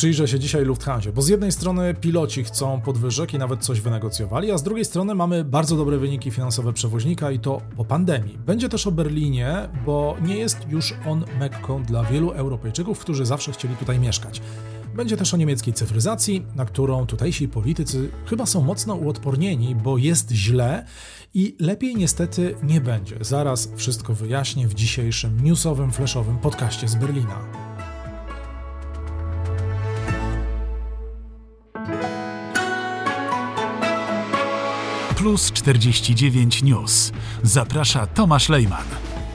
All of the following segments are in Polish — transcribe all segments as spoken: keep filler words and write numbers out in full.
przyjrzę się dzisiaj Lufthansie, bo z jednej strony piloci chcą podwyżek i nawet coś wynegocjowali, a z drugiej strony mamy bardzo dobre wyniki finansowe przewoźnika i to po pandemii. Będzie też o Berlinie, bo nie jest już on mekką dla wielu Europejczyków, którzy zawsze chcieli tutaj mieszkać. Będzie też o niemieckiej cyfryzacji, na którą tutejsi politycy chyba są mocno uodpornieni, bo jest źle i lepiej niestety nie będzie. Zaraz wszystko wyjaśnię w dzisiejszym newsowym, flashowym podcaście z Berlina. plus czterdzieści dziewięć news. Zaprasza Tomasz Lejman,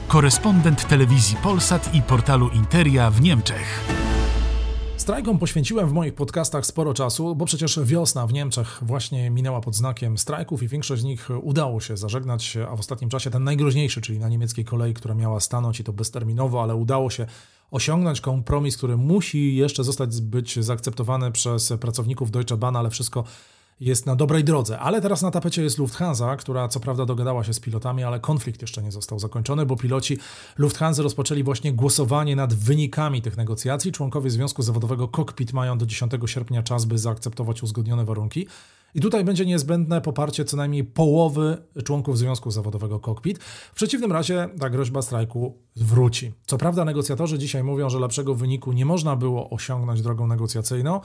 korespondent telewizji Polsat i portalu Interia w Niemczech. Strajkom poświęciłem w moich podcastach sporo czasu, bo przecież wiosna w Niemczech właśnie minęła pod znakiem strajków i większość z nich udało się zażegnać, a w ostatnim czasie ten najgroźniejszy, czyli na niemieckiej kolei, która miała stanąć i to bezterminowo, ale udało się osiągnąć kompromis, który musi jeszcze zostać być zaakceptowany przez pracowników Deutsche Bahn, ale wszystko jest na dobrej drodze, ale teraz na tapecie jest Lufthansa, która co prawda dogadała się z pilotami, ale konflikt jeszcze nie został zakończony, bo piloci Lufthansa rozpoczęli właśnie głosowanie nad wynikami tych negocjacji. Członkowie Związku Zawodowego Cockpit mają do dziesiątego sierpnia czas, by zaakceptować uzgodnione warunki. I tutaj będzie niezbędne poparcie co najmniej połowy członków Związku Zawodowego Cockpit. W przeciwnym razie ta groźba strajku wróci. Co prawda negocjatorzy dzisiaj mówią, że lepszego wyniku nie można było osiągnąć drogą negocjacyjną,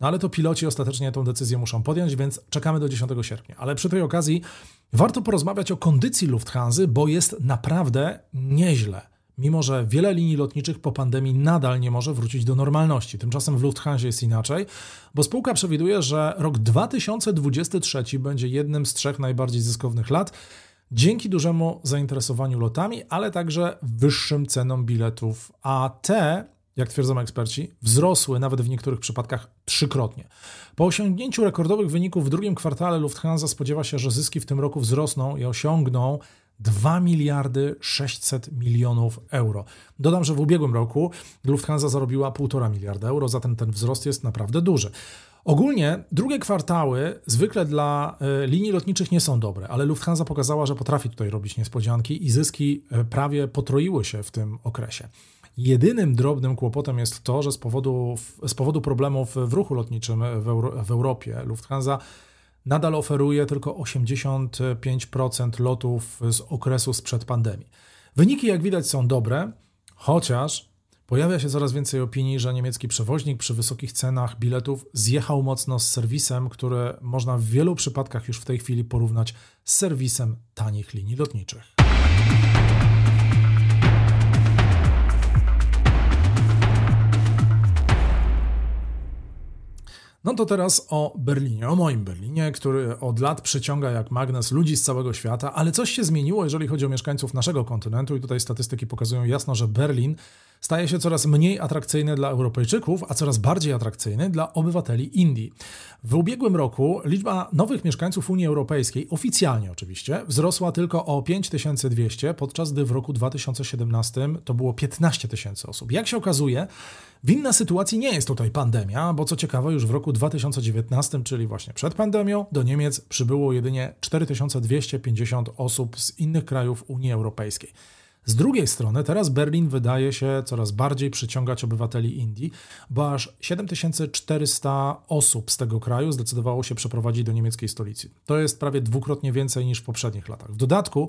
no ale to piloci ostatecznie tę decyzję muszą podjąć, więc czekamy do dziesiątego sierpnia. Ale przy tej okazji warto porozmawiać o kondycji Lufthansy, bo jest naprawdę nieźle. Mimo że wiele linii lotniczych po pandemii nadal nie może wrócić do normalności. Tymczasem w Lufthansie jest inaczej, bo spółka przewiduje, że rok dwa tysiące dwudziesty trzeci będzie jednym z trzech najbardziej zyskownych lat dzięki dużemu zainteresowaniu lotami, ale także wyższym cenom biletów, a te, jak twierdzą eksperci, wzrosły nawet w niektórych przypadkach trzykrotnie. Po osiągnięciu rekordowych wyników w drugim kwartale Lufthansa spodziewa się, że zyski w tym roku wzrosną i osiągną dwa miliardy sześćset milionów euro. Dodam, że w ubiegłym roku Lufthansa zarobiła półtora miliarda euro, zatem ten wzrost jest naprawdę duży. Ogólnie drugie kwartały zwykle dla linii lotniczych nie są dobre, ale Lufthansa pokazała, że potrafi tutaj robić niespodzianki i zyski prawie potroiły się w tym okresie. Jedynym drobnym kłopotem jest to, że z powodu, z powodu problemów w ruchu lotniczym w, Euro, w Europie Lufthansa nadal oferuje tylko osiemdziesiąt pięć procent lotów z okresu sprzed pandemii. Wyniki, jak widać, są dobre, chociaż pojawia się coraz więcej opinii, że niemiecki przewoźnik przy wysokich cenach biletów zjechał mocno z serwisem, który można w wielu przypadkach już w tej chwili porównać z serwisem tanich linii lotniczych. No to teraz o Berlinie, o moim Berlinie, który od lat przyciąga jak magnes ludzi z całego świata, ale coś się zmieniło, jeżeli chodzi o mieszkańców naszego kontynentu i tutaj statystyki pokazują jasno, że Berlin staje się coraz mniej atrakcyjny dla Europejczyków, a coraz bardziej atrakcyjny dla obywateli Indii. W ubiegłym roku liczba nowych mieszkańców Unii Europejskiej, oficjalnie oczywiście, wzrosła tylko o pięć tysięcy dwieście, podczas gdy w roku dwa tysiące siedemnastym to było piętnaście tysięcy osób. Jak się okazuje, winna sytuacji nie jest tutaj pandemia, bo co ciekawe już w roku dwa tysiące dziewiętnastym, czyli właśnie przed pandemią, do Niemiec przybyło jedynie cztery tysiące dwieście pięćdziesiąt osób z innych krajów Unii Europejskiej. Z drugiej strony teraz Berlin wydaje się coraz bardziej przyciągać obywateli Indii, bo aż siedem tysięcy czterysta osób z tego kraju zdecydowało się przeprowadzić do niemieckiej stolicy. To jest prawie dwukrotnie więcej niż w poprzednich latach. W dodatku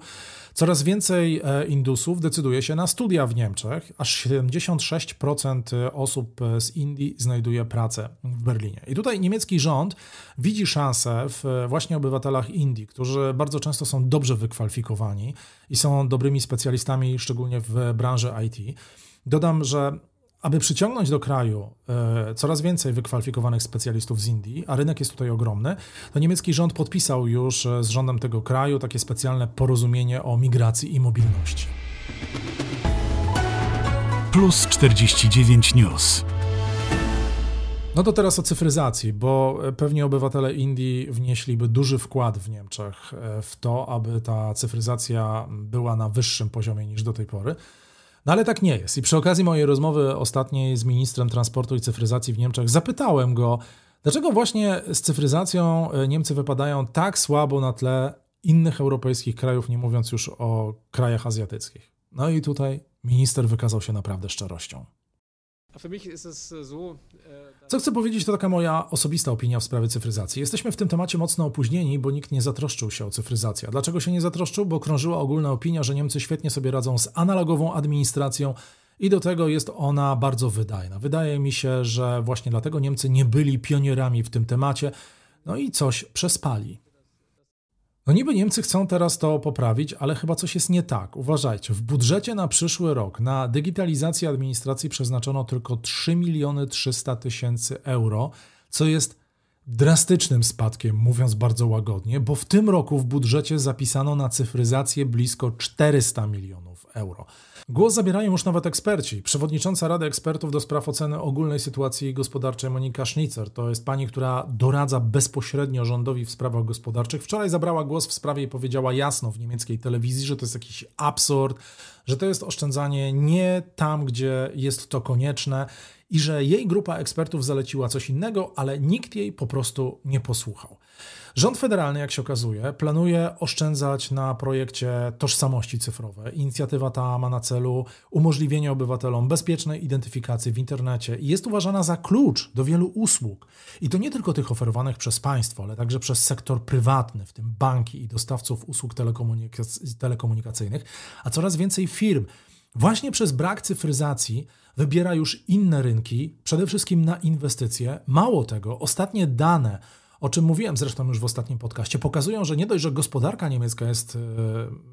coraz więcej Indusów decyduje się na studia w Niemczech. Aż siedemdziesiąt sześć procent osób z Indii znajduje pracę w Berlinie. I tutaj niemiecki rząd widzi szansę w właśnie obywatelach Indii, którzy bardzo często są dobrze wykwalifikowani i są dobrymi specjalistami, szczególnie w branży I T. Dodam, że aby przyciągnąć do kraju coraz więcej wykwalifikowanych specjalistów z Indii, a rynek jest tutaj ogromny, to niemiecki rząd podpisał już z rządem tego kraju takie specjalne porozumienie o migracji i mobilności. plus czterdzieści dziewięć news. No to teraz o cyfryzacji, bo pewnie obywatele Indii wnieśliby duży wkład w Niemczech w to, aby ta cyfryzacja była na wyższym poziomie niż do tej pory. No ale tak nie jest. I przy okazji mojej rozmowy ostatniej z ministrem transportu i cyfryzacji w Niemczech zapytałem go, dlaczego właśnie z cyfryzacją Niemcy wypadają tak słabo na tle innych europejskich krajów, nie mówiąc już o krajach azjatyckich. No i tutaj minister wykazał się naprawdę szczerością. Co chcę powiedzieć, to taka moja osobista opinia w sprawie cyfryzacji. Jesteśmy w tym temacie mocno opóźnieni, bo nikt nie zatroszczył się o cyfryzację. Dlaczego się nie zatroszczył? Bo krążyła ogólna opinia, że Niemcy świetnie sobie radzą z analogową administracją i do tego jest ona bardzo wydajna. Wydaje mi się, że właśnie dlatego Niemcy nie byli pionierami w tym temacie, no i coś przespali. No niby Niemcy chcą teraz to poprawić, ale chyba coś jest nie tak. Uważajcie, w budżecie na przyszły rok na digitalizację administracji przeznaczono tylko trzy miliony trzysta tysięcy euro, co jest drastycznym spadkiem, mówiąc bardzo łagodnie, bo w tym roku w budżecie zapisano na cyfryzację blisko czterysta milionów euro. Głos zabierają już nawet eksperci. Przewodnicząca Rady Ekspertów do spraw oceny ogólnej sytuacji gospodarczej Monika Schnitzer, to jest pani, która doradza bezpośrednio rządowi w sprawach gospodarczych, wczoraj zabrała głos w sprawie i powiedziała jasno w niemieckiej telewizji, że to jest jakiś absurd, że to jest oszczędzanie nie tam, gdzie jest to konieczne i że jej grupa ekspertów zaleciła coś innego, ale nikt jej po prostu nie posłuchał. Rząd federalny, jak się okazuje, planuje oszczędzać na projekcie tożsamości cyfrowej. Inicjatywa ta ma na celu umożliwienie obywatelom bezpiecznej identyfikacji w internecie i jest uważana za klucz do wielu usług. I to nie tylko tych oferowanych przez państwo, ale także przez sektor prywatny, w tym banki i dostawców usług telekomunikac- telekomunikacyjnych, a coraz więcej firm właśnie przez brak cyfryzacji wybiera już inne rynki, przede wszystkim na inwestycje. Mało tego, ostatnie dane, o czym mówiłem zresztą już w ostatnim podcaście, pokazują, że nie dość, że gospodarka niemiecka jest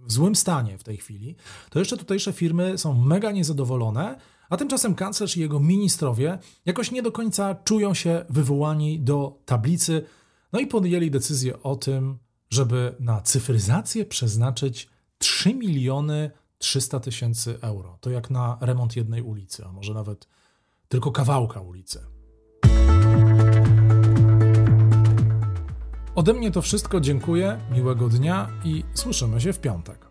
w złym stanie w tej chwili, to jeszcze tutejsze firmy są mega niezadowolone, a tymczasem kanclerz i jego ministrowie jakoś nie do końca czują się wywołani do tablicy, no i podjęli decyzję o tym, żeby na cyfryzację przeznaczyć trzy miliony trzysta tysięcy euro. To jak na remont jednej ulicy, a może nawet tylko kawałka ulicy. Ode mnie to wszystko, dziękuję, miłego dnia i słyszymy się w piątek.